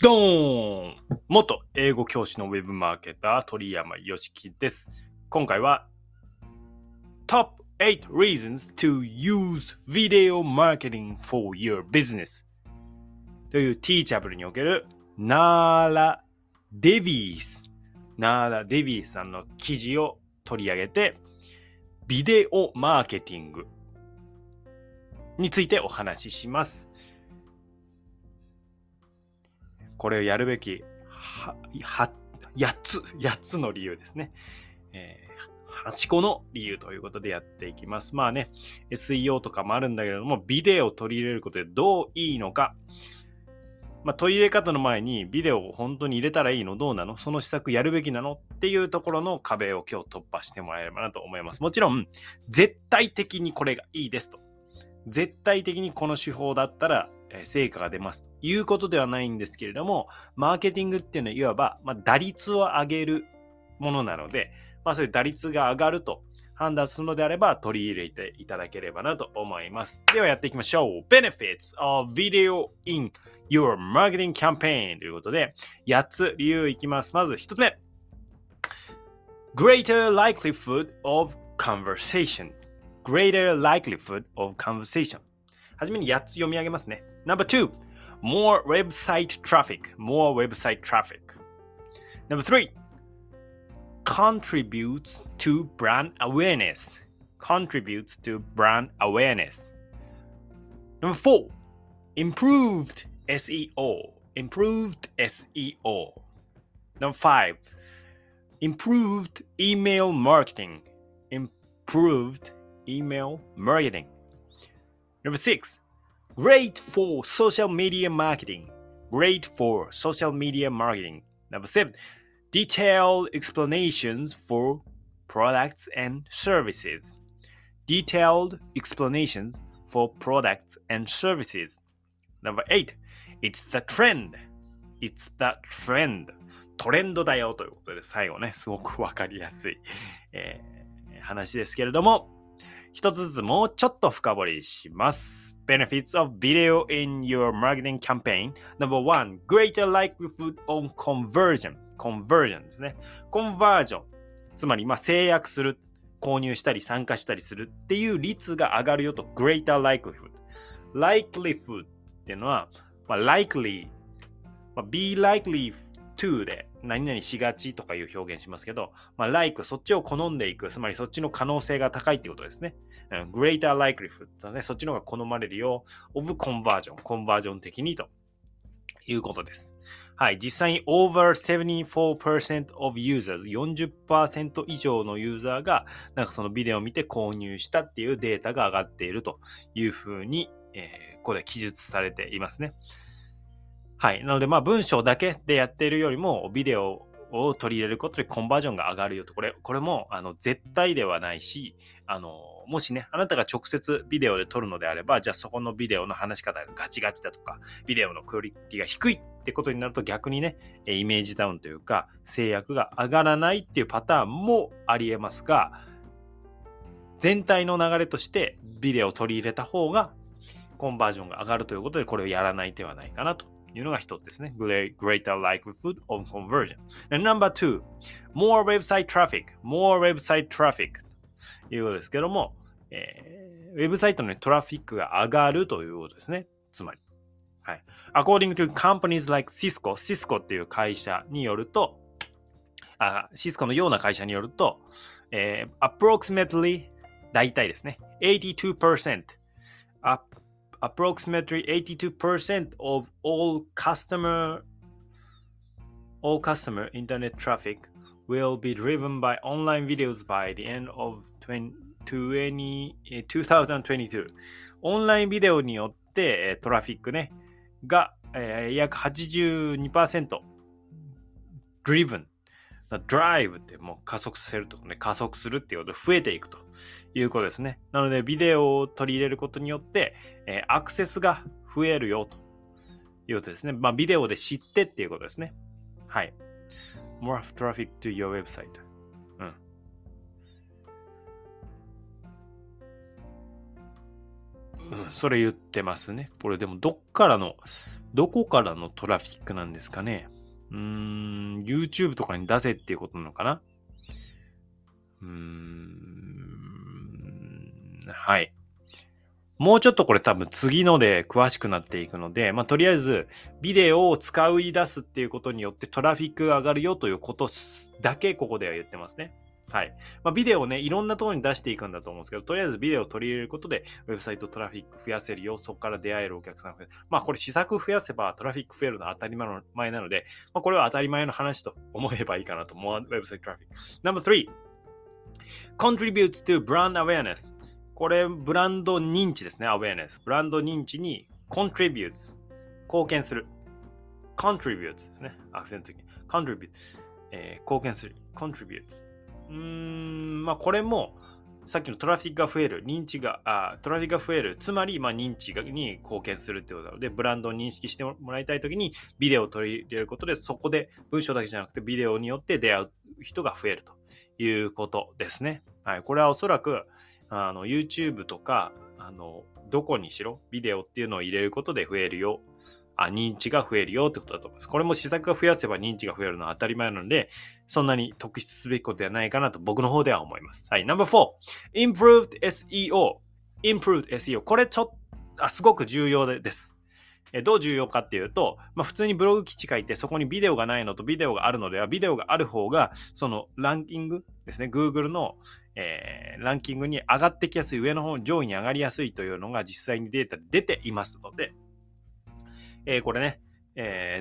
ドーン！元英語教師のウェブマーケター鳥山よしきです。今回は Top 8 Reasons to Use Video Marketing for Your Business という Teachable におけるナーラ・デビースさんの記事を取り上げて、ビデオマーケティングについてお話しします。これをやるべき8つの理由ですね、8個の理由ということでやっていきます。まあね、SEO とかもあるんだけれども、ビデオを取り入れることでどういいのか、取り入れ方の前にビデオを本当に入れたらいいの？どうなの？その施策やるべきなの？っていうところの壁を今日突破してもらえればなと思います。もちろん、絶対的にこれがいいですと。絶対的にこの手法だったら、成果が出ますということではないんですけれども、マーケティングっていうのはいわば、打率を上げるものなので、そういう打率が上がると判断するのであれば取り入れていただければなと思います。ではやっていきましょう。 Benefits of Video in Your Marketing Campaign ということで8つ理由いきます。まず1つ目、 Greater likelihood of conversation。 はじめに8つ読み上げますね。Number 2, more website traffic. Number 3, contributes to brand awareness. Number 4, improved SEO. Number 5, improved email marketing. Number 6, great for social media marketing. Number 7, detailed explanations for products and services. Number 8, it's the trend. トレンドだよということで、最後ね、すごくわかりやすい、話ですけれども、一つずつもうちょっと深掘りします。Benefits of video in your marketing campaign. Number 1, greater likelihood of conversion. Conversion ですね。Conversion つまり制約する、購入したり参加したりするっていう率が上がるよと。Greater likelihood。Likelihood っていうのは、likely、be likely to で何々しがちとかいう表現しますけど、like そっちを好んでいく、つまりそっちの可能性が高いってことですね。greater likelihood、ね、そっちの方が好まれるよ of conversion、 コンバージョン的にということです。はい、実際に over 74% of users、 40% 以上のユーザーがそのビデオを見て購入したっていうデータが上がっているというふうに、ここで記述されていますね。はい、なので文章だけでやっているよりもビデオを取り入れることでコンバージョンが上がるよと。これも絶対ではないし、もしね、あなたが直接ビデオで撮るのであれば、じゃあそこのビデオの話し方がガチガチだとか、ビデオのクオリティが低いってことになると、逆にね、イメージダウンというか制約が上がらないっていうパターンもありえますが、全体の流れとしてビデオを取り入れた方がコンバージョンが上がるということで、これをやらない手はないかなというのが一つですね。 Greater likelihood of conversion. Number 2, more website traffic ということですけども、ウェブサイトのトラフィックが上がるということですね。つまり、はい、According to companies like Cisco、 Cisco っていう会社によると、Cisco のような会社によると、approximately 大体ですね、82%Approximately 82% of all customer internet traffic will be driven by online videos by the end of 2022. オンラインビデオによってトラフィックねが約 82% driven。ドライブってもう加速させるとね、加速するっていうことで増えていくということですね。なのでビデオを取り入れることによって、アクセスが増えるよということですね。ビデオで知ってっていうことですね。はい。More traffic to your website。うん。それ言ってますね。これでもどっからのどこからのトラフィックなんですかね。YouTube とかに出せっていうことなのかな。はい。もうちょっとこれ多分次ので詳しくなっていくので、とりあえずビデオを使い出すっていうことによってトラフィックが上がるよということだけここでは言ってますね。はい。ビデオをね、いろんなところに出していくんだと思うんですけど、とりあえずビデオを取り入れることでウェブサイトトラフィック増やせるよ、そこから出会えるお客さん増やせる。これ試作増やせばトラフィック増えるのは当たり前なので、これは当たり前の話と思えばいいかなと思う。ウェブサイトトラフィック。Number 3、contributes to brand awareness。これブランド認知ですね。アウェアネス。ブランド認知に contribute 貢献する。contribute ですね。アクセント的に contribute、貢献する。contribute。これもさっきのトラフィックが増える、認知が、トラフィックが増える、つまり認知に貢献するってことなので、ブランドを認識してもらいたいときにビデオを取り入れることで、そこで文章だけじゃなくてビデオによって出会う人が増えるということですね。はい、これはおそらくYouTube とかどこにしろビデオっていうのを入れることで増えるよ、認知が増えるよってことだと思います。これも施策が増やせば認知が増えるのは当たり前なので、そんなに特筆すべきことではないかなと僕の方では思います。はい、Number 4、improved SEO。improved SEO。これすごく重要です。どう重要かっていうと、普通にブログ記事書いてそこにビデオがないのとビデオがあるのでは、ビデオがある方がそのランキングですね、Google の、ランキングに上がってきやすい、上の方上位に上がりやすいというのが実際にデータで出ていますので、これね、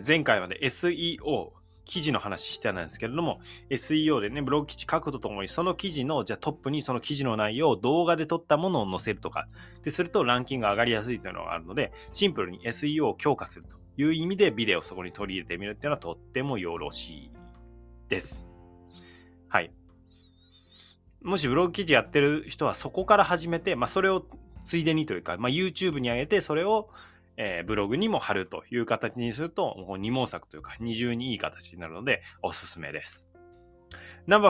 前回まで SEO 記事の話してたんですけれども、 SEO でねブログ記事書くとともにその記事のトップにその記事の内容を動画で撮ったものを載せるとかでするとランキングが上がりやすいというのがあるので、シンプルに SEO を強化するという意味でビデオをそこに取り入れてみるっていうのはとってもよろしいです。はい、もしブログ記事やってる人はそこから始めて、それをついでにというか、YouTube に上げてそれをブログにも貼るという形にすると、もう二毛作というか二重にいい形になるのでおすすめです。Number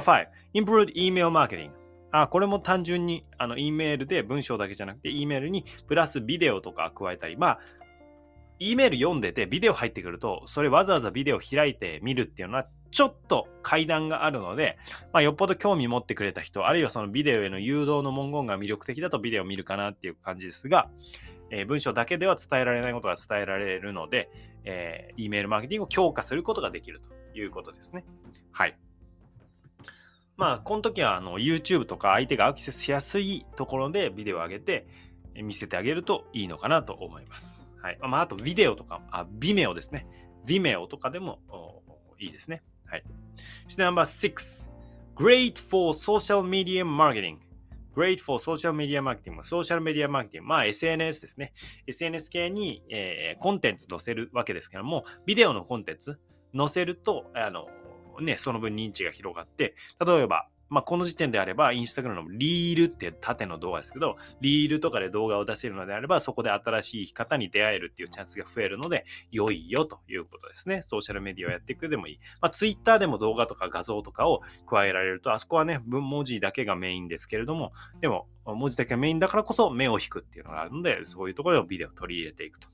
5、improved email marketing。これも単純にE メールで文章だけじゃなくて E メールにプラスビデオとか加えたり、E メール読んでてビデオ入ってくると、それわざわざビデオ開いてみるっていうのはちょっと階段があるので、よっぽど興味持ってくれた人、あるいはそのビデオへの誘導の文言が魅力的だとビデオを見るかなっていう感じですが、文章だけでは伝えられないことが伝えられるので、E メールマーケティングを強化することができるということですね。はい。この時はYouTube とか相手がアクセスしやすいところでビデオを上げて見せてあげるといいのかなと思います。はい。あとビデオとか、Vimeo ですね。Vimeo とかでもいいですね。はい。そして Number 6、Great for Social Media Marketing。Great for Social Media Marketing。ソーシャルメディアマーケティング。SNS ですね。SNS 系に、コンテンツ載せるわけですけども、ビデオのコンテンツ載せると、その分認知が広がって、例えば、この時点であれば、インスタグラムのリールって縦の動画ですけど、リールとかで動画を出せるのであれば、そこで新しい方に出会えるっていうチャンスが増えるので、良いよということですね。ソーシャルメディアをやっていくでもいい。Twitter でも動画とか画像とかを加えられると、あそこはね、文字だけがメインですけれども、でも文字だけがメインだからこそ目を引くっていうのがあるので、そういうところをビデオを取り入れていくと。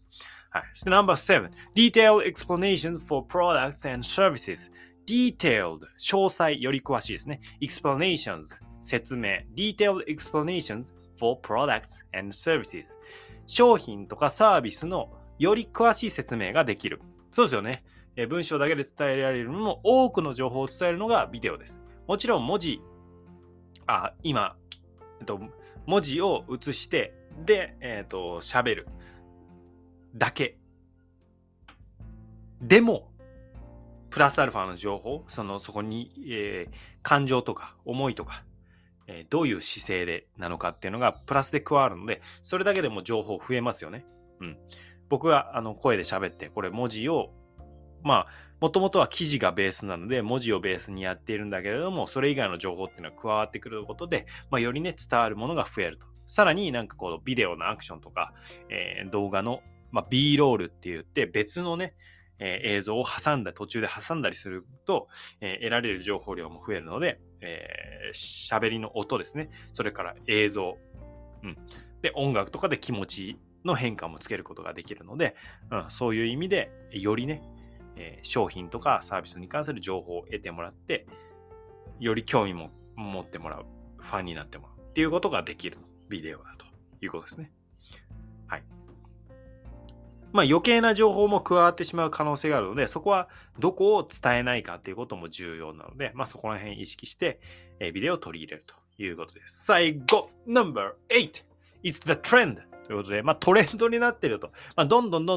はい。そして Number 7、Detailed Explanations for Products and Services。Detailed 詳細、より詳しいですね。Explanations 説明。Detailed explanations for products and services。 商品とかサービスのより詳しい説明ができる。そうですよね。文章だけで伝えられるのも多くの情報を伝えるのがビデオです。もちろん文字、文字を写してで喋るだけでも。プラスアルファの情報、そこに、感情とか思いとか、どういう姿勢でなのかっていうのがプラスで加わるので、それだけでも情報増えますよね。うん。僕は声で喋って、これ文字を、もともとは記事がベースなので、文字をベースにやっているんだけれども、それ以外の情報っていうのが加わってくることで、よりね、伝わるものが増えると。さらにビデオのアクションとか、動画の、B ロールって言って、別のね、映像を途中で挟んだりすると、得られる情報量も増えるので、喋りの音ですね、それから映像、で音楽とかで気持ちの変化もつけることができるので、そういう意味でよりね、商品とかサービスに関する情報を得てもらって、より興味も持ってもらう、ファンになってもらうっていうことができるビデオだということですね。はい。余計な情報も加わってしまう可能性があるので、そこはどこを伝えないかということも重要なので、そこら辺意識してビデオを取り入れるということです。最後、No.8 is the trend ということで、トレンドになっていると、どんどん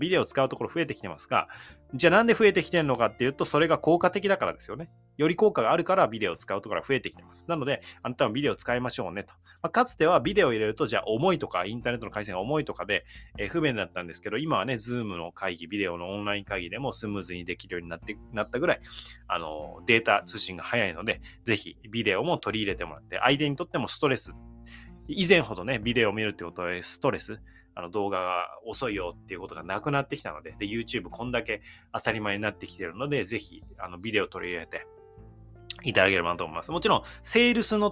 ビデオを使うところ増えてきてますが、じゃあなんで増えてきてるのかっていうと、それが効果的だからですよね。より効果があるからビデオを使うところが増えてきてます。なので、あなたもビデオを使いましょうねと。かつてはビデオを入れると、じゃあ重いとか、インターネットの回線が重いとかで、不便だったんですけど、今はね、Zoom の会議、ビデオのオンライン会議でもスムーズにできるようになったぐらい、データ通信が早いので、ぜひビデオも取り入れてもらって、相手にとってもストレス、以前ほどね、ビデオを見るってことはストレス、動画が遅いよっていうことがなくなってきたので、YouTube こんだけ当たり前になってきてるので、ぜひビデオ取り入れていただければなと思います。もちろん、セールスの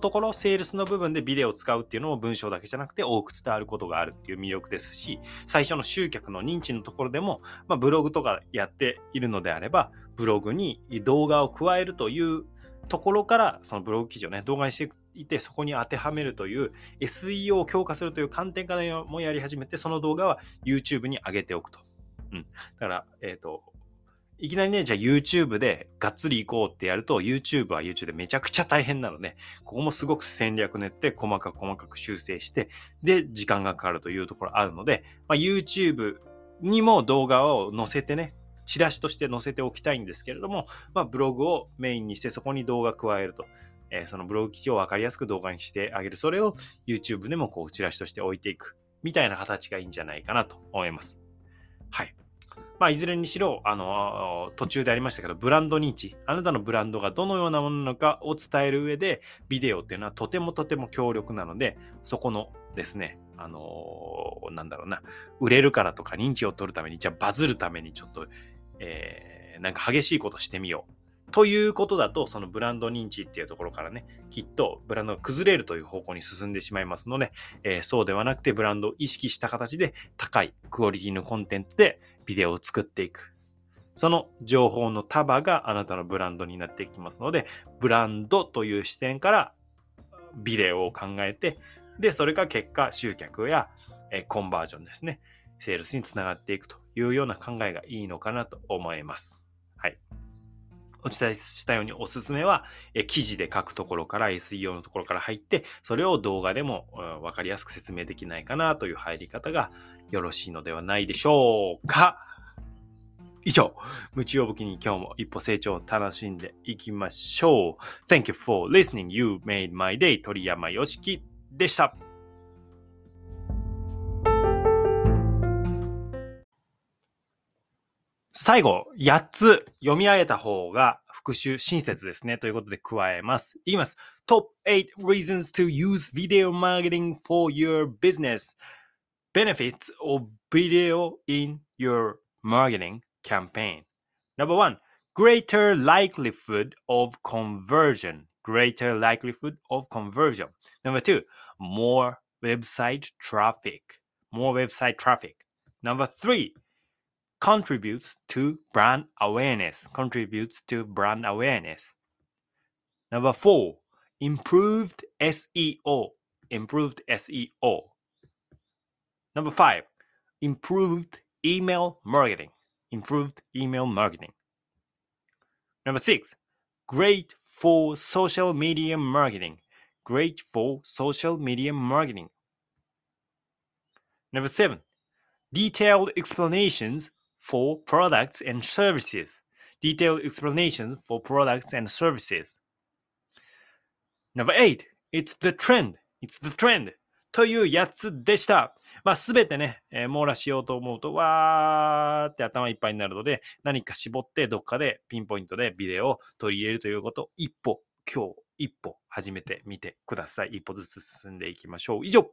部分でビデオを使うっていうのも文章だけじゃなくて多く伝わることがあるっていう魅力ですし、最初の集客の認知のところでも、ブログとかやっているのであれば、ブログに動画を加えるというところから、そのブログ記事をね、動画にしていて、そこに当てはめるという SEO を強化するという観点からもやり始めて、その動画は YouTube に上げておくと。だから、いきなりね、じゃあ YouTube でがっつり行こうってやると、YouTube は YouTube でめちゃくちゃ大変なので、ここもすごく戦略練って、細かく修正して、で、時間がかかるというところあるので、YouTube にも動画を載せてね、チラシとして載せておきたいんですけれども、ブログをメインにして、そこに動画加えると。そのブログ記事を分かりやすく動画にしてあげる。それを YouTube でもこうチラシとして置いていくみたいな形がいいんじゃないかなと思います。はい。いずれにしろ、途中でありましたけど、ブランド認知、あなたのブランドがどのようなものなのかを伝える上で、ビデオっていうのはとても強力なので、そこのですね、売れるからとか認知を取るために、じゃあバズるためにちょっと、激しいことしてみよう。ということだと、そのブランド認知っていうところからね、きっとブランドが崩れるという方向に進んでしまいますので、そうではなくてブランドを意識した形で高いクオリティのコンテンツでビデオを作っていく。その情報の束があなたのブランドになっていきますので、ブランドという視点からビデオを考えて、で、それが結果集客やコンバージョンですね、セールスにつながっていくというような考えがいいのかなと思います。はい。お伝えしたようにおすすめは、記事で書くところから SEO のところから入って、それを動画でも分かりやすく説明できないかなという入り方がよろしいのではないでしょうか。以上、夢中を武器に今日も一歩成長を楽しんでいきましょう。Thank you for listening. You made my day. 鳥山よしきでした。最後、8つ読み上げた方が復習親切ですね。ということで加えます。いきます。Top 8 reasons to use video marketing for your business. Benefits of video in your marketing campaign. Number 1, greater likelihood of conversion. Number 2, more website traffic. Number 3,contributes to brand awareness. Number 4, improved SEO. Number 5, improved email marketing. Number 6, great for social media marketing. Number 7, detailed explanations for products and services. Number 8, it's the trend というやつでした。全てね、網羅しようと思うと、わーって頭いっぱいになるので、何か絞ってどっかでピンポイントでビデオを取り入れるということを今日一歩始めてみてください。一歩ずつ進んでいきましょう。以上。